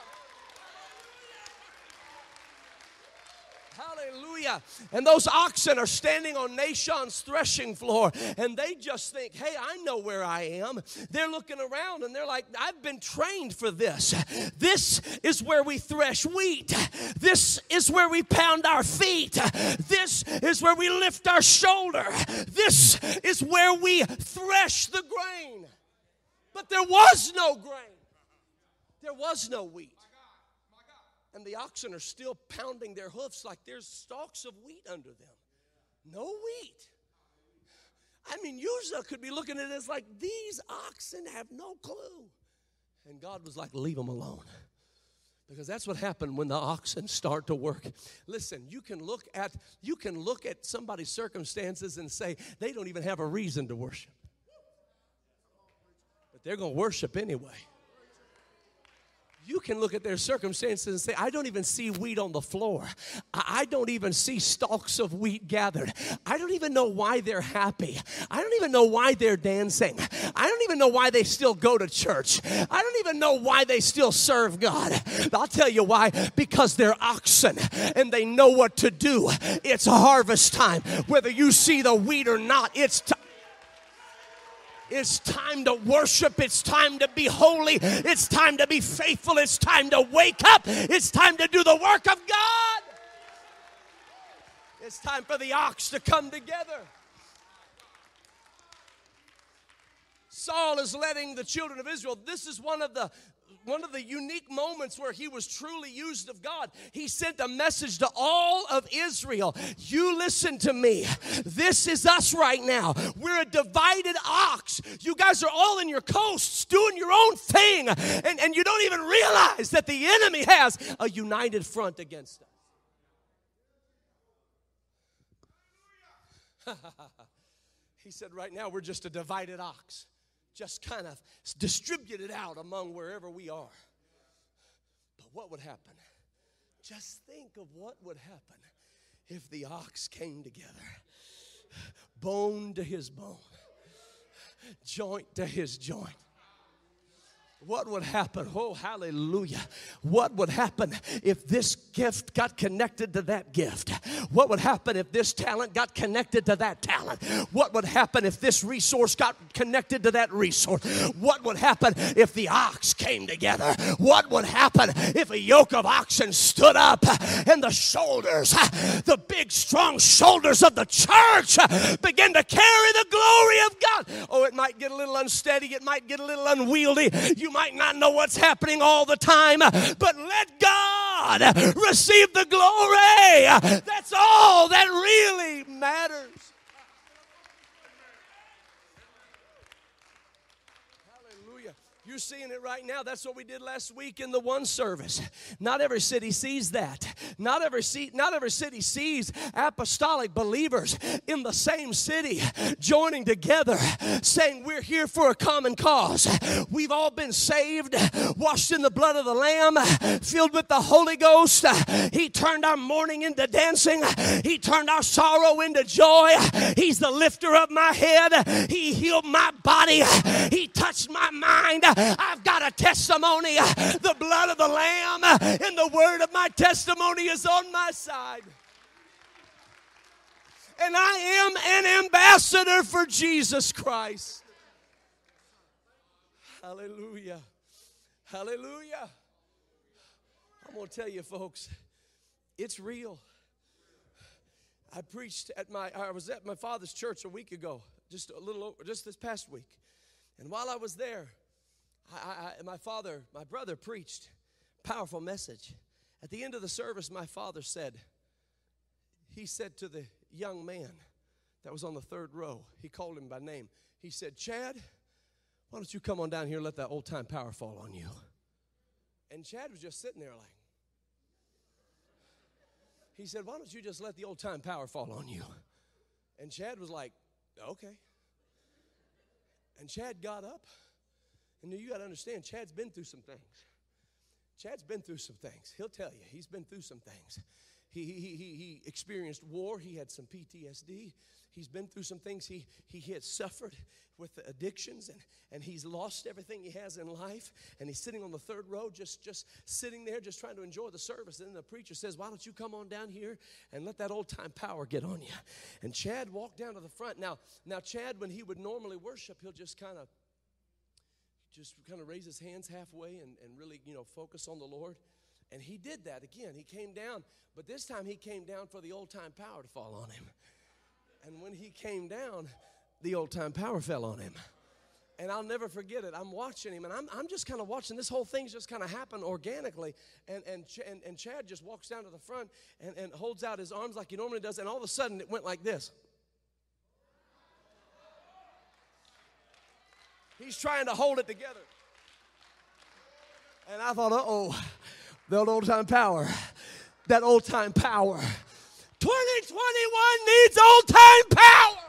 Hallelujah. Hallelujah. And those oxen are standing on Nachon's threshing floor, and they just think, hey, I know where I am. They're looking around, and they're like, I've been trained for this. This is where we thresh wheat. This is where we pound our feet. This is where we lift our shoulder. This is where we thresh the grain. But there was no grain. There was no wheat. And the oxen are still pounding their hoofs like there's stalks of wheat under them. No wheat. I mean, Uzzah could be looking at this like, these oxen have no clue. And God was like, leave them alone. Because that's what happened when the oxen start to work. Listen, you can look at, you can look at somebody's circumstances and say, they don't even have a reason to worship. But they're going to worship anyway. You can look at their circumstances and say, I don't even see wheat on the floor. I don't even see stalks of wheat gathered. I don't even know why they're happy. I don't even know why they're dancing. I don't even know why they still go to church. I don't even know why they still serve God. But I'll tell you why. Because they're oxen and they know what to do. It's harvest time. Whether you see the wheat or not, it's time. It's time to worship. It's time to be holy. It's time to be faithful. It's time to wake up. It's time to do the work of God. It's time for the ox to come together. Saul is letting the children of Israel. This is one of the one of the unique moments where he was truly used of God. He sent a message to all of Israel. You listen to me. This is us right now. We're a divided ox. You guys are all in your coasts doing your own thing. And, and you don't even realize that the enemy has a united front against us. He said right now we're just a divided ox. Just kind of distribute it out among wherever we are. But what would happen? Just think of what would happen if the ox came together, bone to his bone, joint to his joint. What would happen? Oh, hallelujah. What would happen if this gift got connected to that gift? What would happen if this talent got connected to that talent? What would happen if this resource got connected to that resource? What would happen if the ox came together? What would happen if a yoke of oxen stood up and the shoulders, the big strong shoulders of the church began to carry the glory of God? Oh, it might get a little unsteady. It might get a little unwieldy. You might not know what's happening all the time, but let God receive the glory. That's all that really matters. Hallelujah. You're seeing it right now. That's what we did last week in the one service. Not every city sees that. Not every, see, not every city sees apostolic believers in the same city joining together, saying we're here for a common cause. We've all been saved, washed in the blood of the Lamb, filled with the Holy Ghost. He turned our mourning into dancing. He turned our sorrow into joy. He's the lifter of my head. He healed my body. He touched my mind. I've got a testimony. The blood of the Lamb and the word of my testimony is on my side. And I am an ambassador for Jesus Christ. Hallelujah. Hallelujah. I'm going to tell you, folks, it's real. I preached at my, I was at my father's church a week ago, just a little over, just this past week. And while I was there, I, I, my father, my brother preached a powerful message. At the end of the service, my father said, he said to the young man that was on the third row, he called him by name. He said, Chad, why don't you come on down here and let that old time power fall on you? And Chad was just sitting there like, he said, why don't you just let the old time power fall on you? And Chad was like, okay. And Chad got up. And you got to understand, Chad's been through some things. Chad's been through some things. He'll tell you. He's been through some things. He, he, he, he experienced war. He had some P T S D. He's been through some things. He, he, he had suffered with addictions, and, and he's lost everything he has in life. And he's sitting on the third row, just, just sitting there, just trying to enjoy the service. And then the preacher says, why don't you come on down here and let that old-time power get on you? And Chad walked down to the front. Now, now Chad, when he would normally worship, he'll just kind of just kind of raise his hands halfway and, and really, you know, focus on the Lord. And he did that again. He came down, but this time he came down for the old-time power to fall on him. And when he came down, the old-time power fell on him. And I'll never forget it. I'm watching him, and I'm, I'm just kind of watching. This whole thing's just kind of happen organically. And, and, Ch- and, and Chad just walks down to the front and, and holds out his arms like he normally does, and all of a sudden it went like this. He's trying to hold it together. And I thought, uh-oh, that old-time power, that old-time power. twenty twenty-one needs old-time power.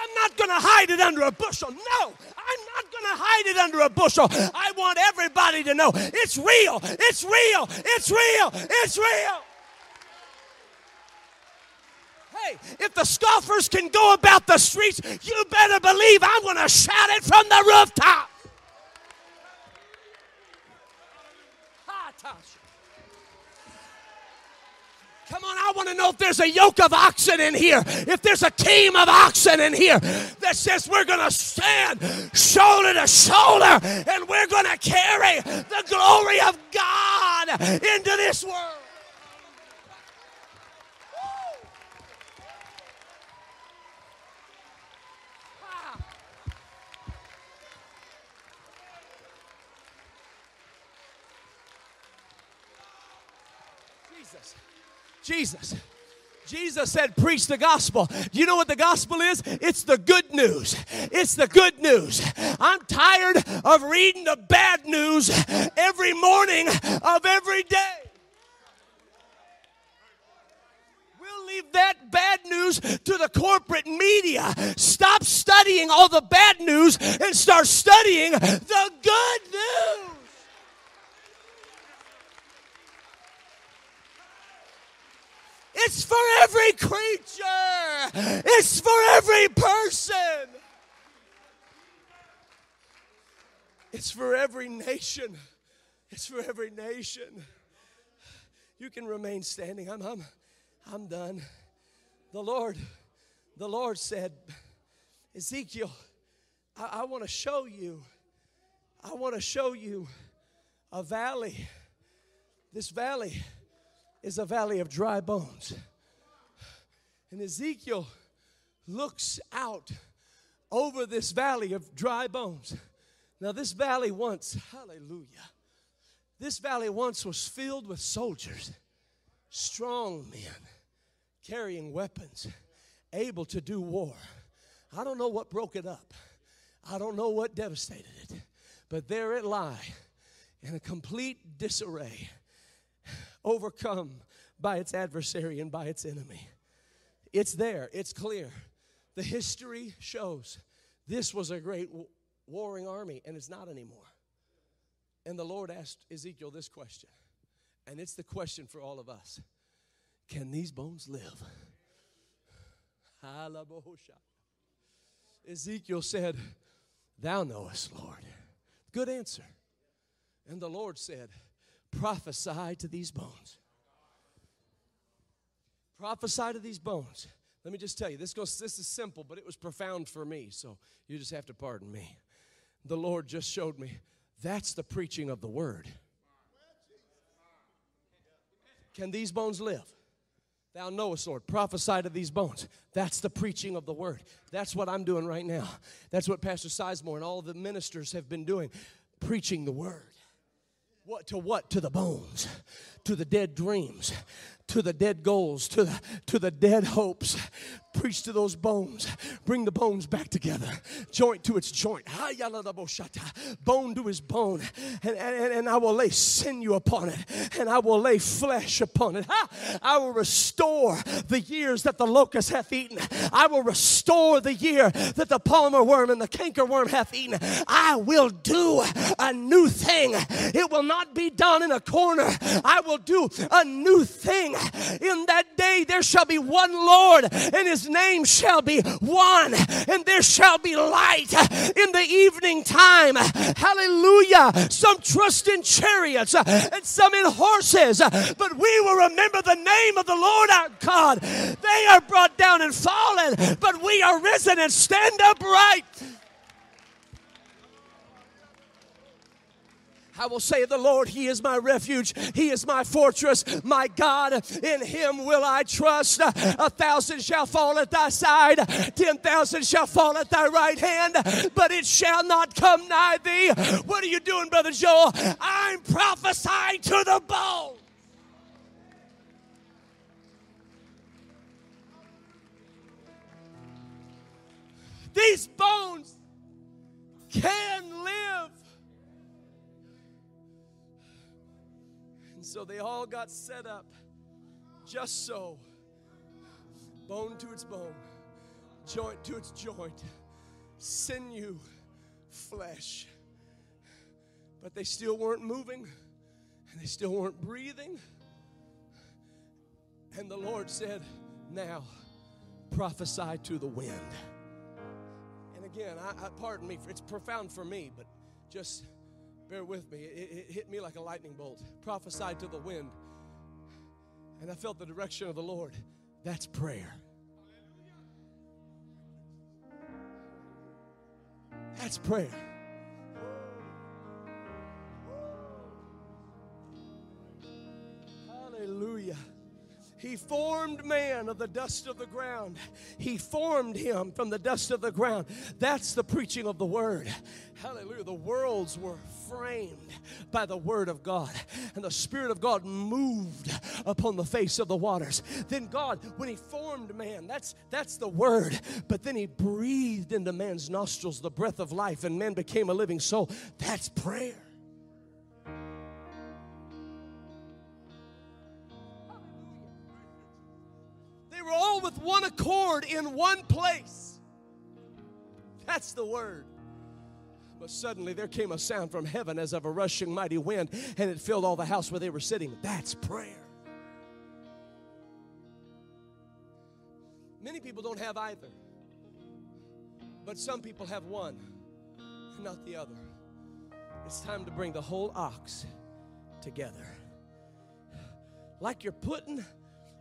I'm not going to hide it under a bushel. No, I'm not going to hide it under a bushel. I want everybody to know it's real, it's real, it's real, it's real. Hey, if the scoffers can go about the streets, you better believe I'm going to shout it from the rooftop. Hi, Tasha. Come on, I want to know if there's a yoke of oxen in here, if there's a team of oxen in here that says we're going to stand shoulder to shoulder and we're going to carry the glory of God into this world. Jesus. Jesus said, preach the gospel. Do you know what the gospel is? It's the good news. It's the good news. I'm tired of reading the bad news every morning of every day. We'll leave that bad news to the corporate media. Stop studying all the bad news and start studying the good news. It's for every creature. It's for every person. It's for every nation. It's for every nation. You can remain standing. I'm, I'm, I'm done. The Lord, the Lord said, Ezekiel, I, I want to show you. I want to show you a valley. This valley is a valley of dry bones. And Ezekiel looks out over this valley of dry bones. Now this valley once, hallelujah, this valley once was filled with soldiers, strong men, carrying weapons, able to do war. I don't know what broke it up. I don't know what devastated it. But there it lay in a complete disarray, overcome by its adversary and by its enemy. It's there. It's clear. The history shows this was a great warring army, and it's not anymore. And the Lord asked Ezekiel this question, and it's the question for all of us. Can these bones live? Ezekiel said, thou knowest, Lord. Good answer. And the Lord said, prophesy to these bones. Prophesy to these bones. Let me just tell you, this goes. This is simple, but it was profound for me, so you just have to pardon me. The Lord just showed me, that's the preaching of the word. Can these bones live? Thou knowest, Lord. Prophesy to these bones. That's the preaching of the word. That's what I'm doing right now. That's what Pastor Sizemore and all the ministers have been doing, preaching the word. What to what? To the bones, to the dead dreams, to the dead goals, to the, to the dead hopes, Preach to those bones. Bring the bones back together. Joint to its joint. Bone to his bone. And, and, and I will lay sinew upon it. And I will lay flesh upon it. I will restore the years that the locust hath eaten. I will restore the year that the palmer worm and the canker worm hath eaten. I will do a new thing. It will not be done in a corner. I will do a new thing. In that day there shall be one Lord, and his name shall be one, and there shall be light in the evening time. Hallelujah. Some trust in chariots and some in horses, but we will remember the name of the Lord our God. They are brought down and fallen, but we are risen and stand upright. I will say of the Lord, he is my refuge. He is my fortress, my God. In him will I trust. A thousand shall fall at thy side. Ten thousand shall fall at thy right hand. But it shall not come nigh thee. What are you doing, Brother Joel? I'm prophesying to the bones. These bones can live. So they all got set up just so, bone to its bone, joint to its joint, sinew, flesh. But they still weren't moving, and they still weren't breathing. And the Lord said, now prophesy to the wind. And again, I, I, pardon me, it's profound for me, but just bear with me. It, it hit me like a lightning bolt. Prophesied to the wind. And I felt the direction of the Lord. That's prayer. That's prayer. Hallelujah. He formed man of the dust of the ground. He formed him from the dust of the ground. That's the preaching of the word. Hallelujah. The worlds were framed by the word of God. And the Spirit of God moved upon the face of the waters. Then God, when he formed man, that's, that's the word. But then he breathed into man's nostrils the breath of life, and man became a living soul. That's prayer. They were all with one accord in one place. That's the word. But suddenly there came a sound from heaven as of a rushing mighty wind, and it filled all the house where they were sitting. That's prayer. Many people don't have either. But some people have one and not the other. It's time to bring the whole ox together. Like you're putting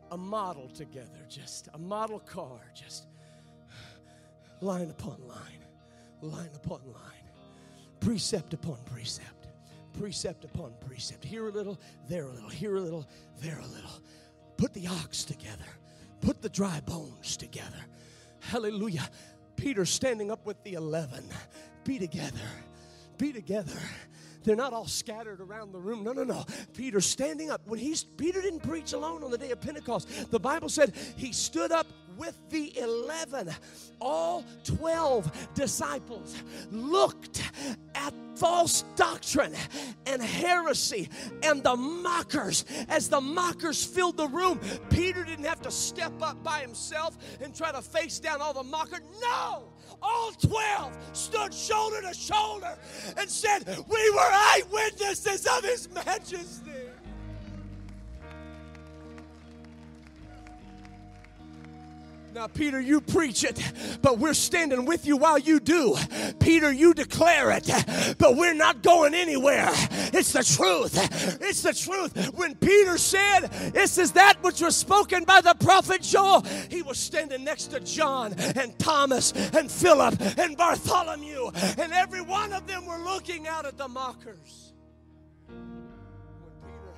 a model together, just a model car, just line upon line, line upon line, precept upon precept, precept upon precept, here a little, there a little, here a little, there a little. Put the ox together. Put the dry bones together. Hallelujah. Peter standing up with the eleven. Be together. Be together. They're not all scattered around the room. No, no, no. Peter standing up. When he's, Peter didn't preach alone on the day of Pentecost. The Bible said he stood up with the eleven. All twelve disciples looked at false doctrine and heresy and the mockers. As the mockers filled the room, Peter didn't have to step up by himself and try to face down all the mockers. No! All twelve stood shoulder to shoulder and said, we were eyewitnesses of his majesty. Now, Peter, you preach it, but we're standing with you while you do. Peter, you declare it, but we're not going anywhere. It's the truth. It's the truth. When Peter said, this is that which was spoken by the prophet Joel, he was standing next to John and Thomas and Philip and Bartholomew, and every one of them were looking out at the mockers. When Peter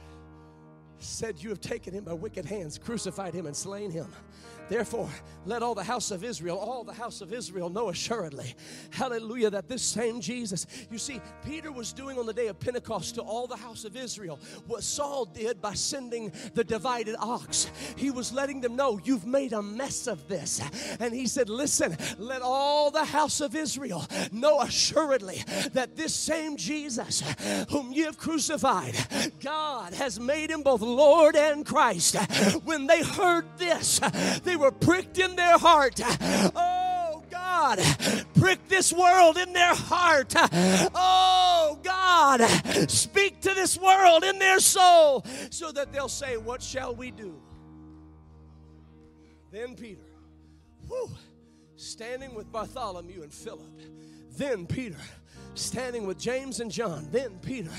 said, you have taken him by wicked hands, crucified him, and slain him. Therefore, let all the house of Israel, all the house of Israel know assuredly, hallelujah, that this same Jesus, you see, Peter was doing on the day of Pentecost to all the house of Israel what Saul did by sending the divided ox. He was letting them know, you've made a mess of this. And he said, listen, let all the house of Israel know assuredly that this same Jesus, whom you have crucified, God has made him both Lord and Christ. When they heard this, they were pricked in their heart. Oh, God, prick this world in their heart. Oh, God, speak to this world in their soul so that they'll say, what shall we do? Then Peter, whew, standing with Bartholomew and Philip. Then Peter, standing with James and John. Then Peter,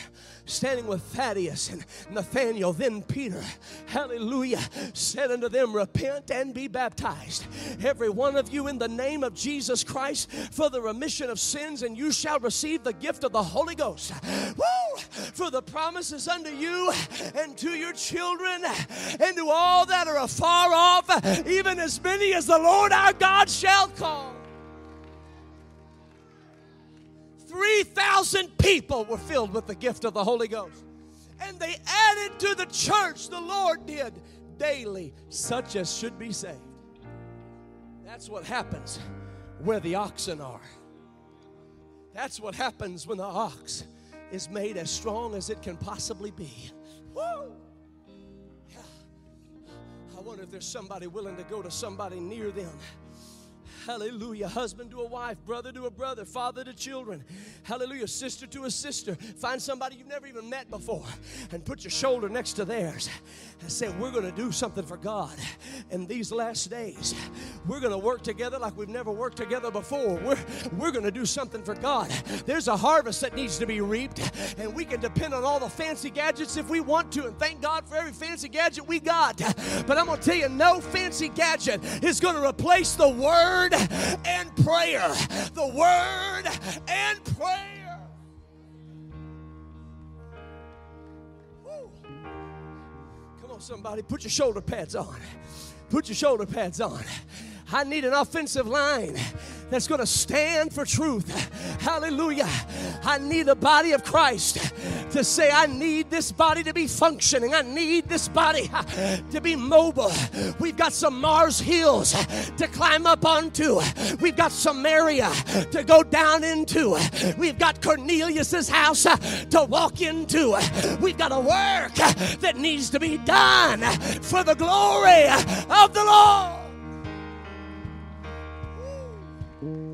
standing with Thaddeus and Nathanael. Then Peter, hallelujah, said unto them, repent and be baptized, every one of you, in the name of Jesus Christ, for the remission of sins, and you shall receive the gift of the Holy Ghost. Woo! For the promises unto you and to your children and to all that are afar off, even as many as the Lord our God shall call. three thousand people were filled with the gift of the Holy Ghost. And they added to the church, the Lord did, daily such as should be saved. That's what happens where the oxen are. That's what happens when the ox is made as strong as it can possibly be. Woo! Yeah. I wonder if there's somebody willing to go to somebody near them. Hallelujah. Husband to a wife, brother to a brother, father to children. Hallelujah. Sister to a sister. Find somebody you've never even met before and put your shoulder next to theirs and say, we're going to do something for God in these last days. We're going to work together like we've never worked together before. We're, we're going to do something for God. There's a harvest that needs to be reaped, and we can depend on all the fancy gadgets if we want to, and thank God for every fancy gadget we got. But I'm going to tell you, no fancy gadget is going to replace the Word and prayer. The Word and prayer. Woo. Come on, somebody, put your shoulder pads on. Put your shoulder pads on. I need an offensive line that's going to stand for truth. Hallelujah. I need the body of Christ to say, I need this body to be functioning. I need this body to be mobile. We've got some Mars Hills to climb up onto. We've got Samaria to go down into. We've got Cornelius' house to walk into. We've got a work that needs to be done for the glory of the Lord.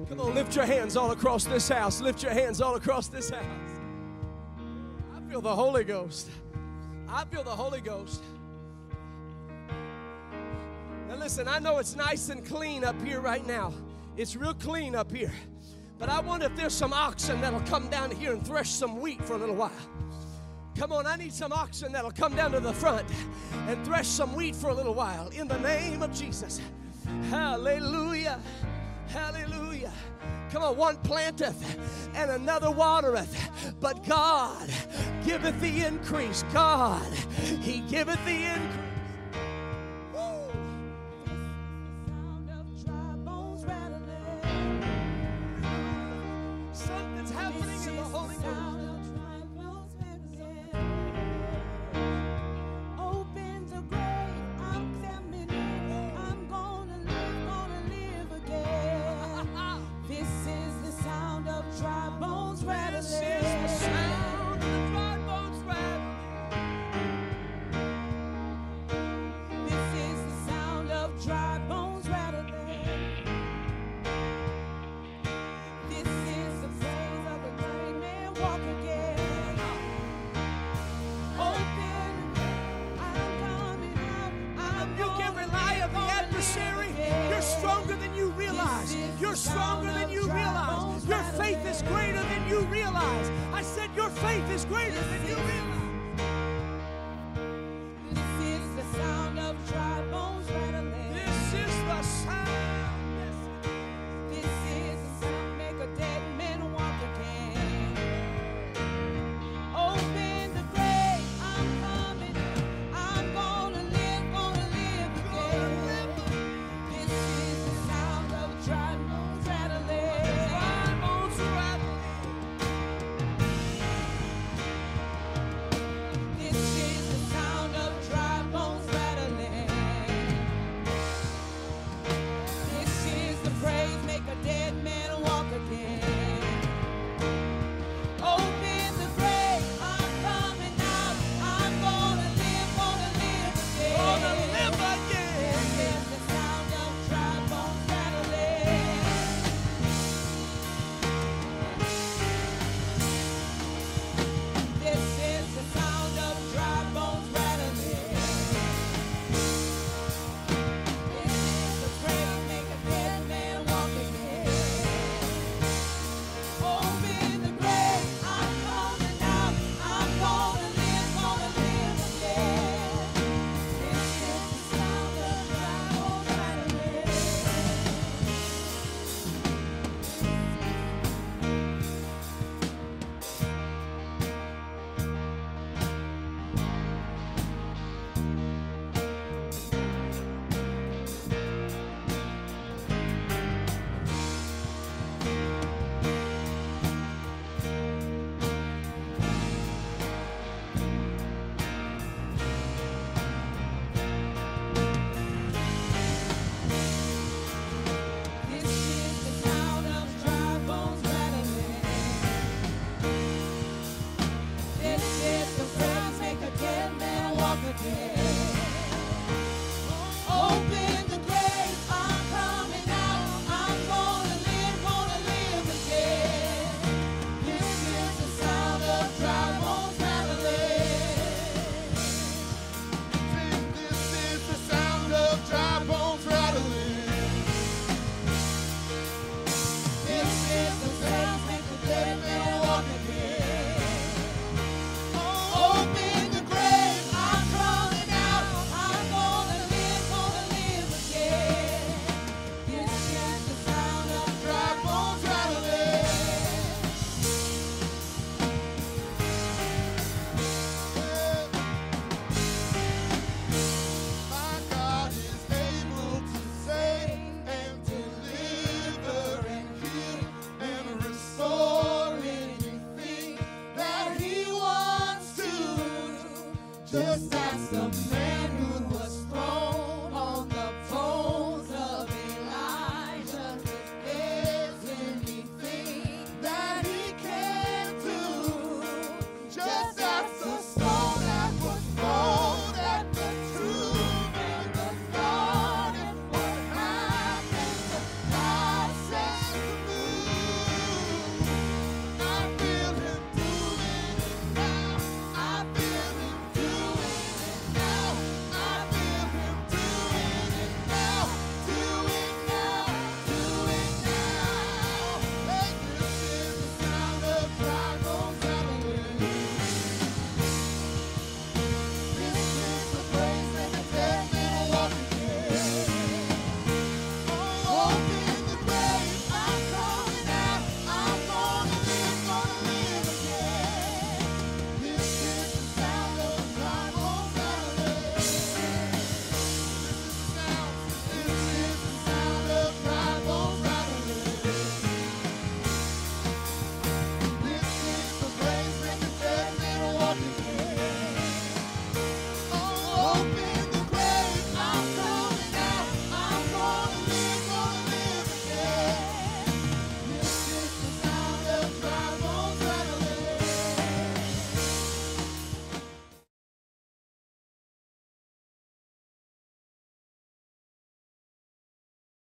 Come on, lift your hands all across this house. Lift your hands all across this house. I feel the Holy Ghost. I feel the Holy Ghost. Now listen, I know it's nice and clean up here right now. It's real clean up here. But I wonder if there's some oxen that'll come down here and thresh some wheat for a little while. Come on, I need some oxen that'll come down to the front and thresh some wheat for a little while. In the name of Jesus. Hallelujah. Hallelujah. Come on, one planteth and another watereth, but God giveth the increase. God, He giveth the increase. Greater than you realize. I said your faith is greater than you realize.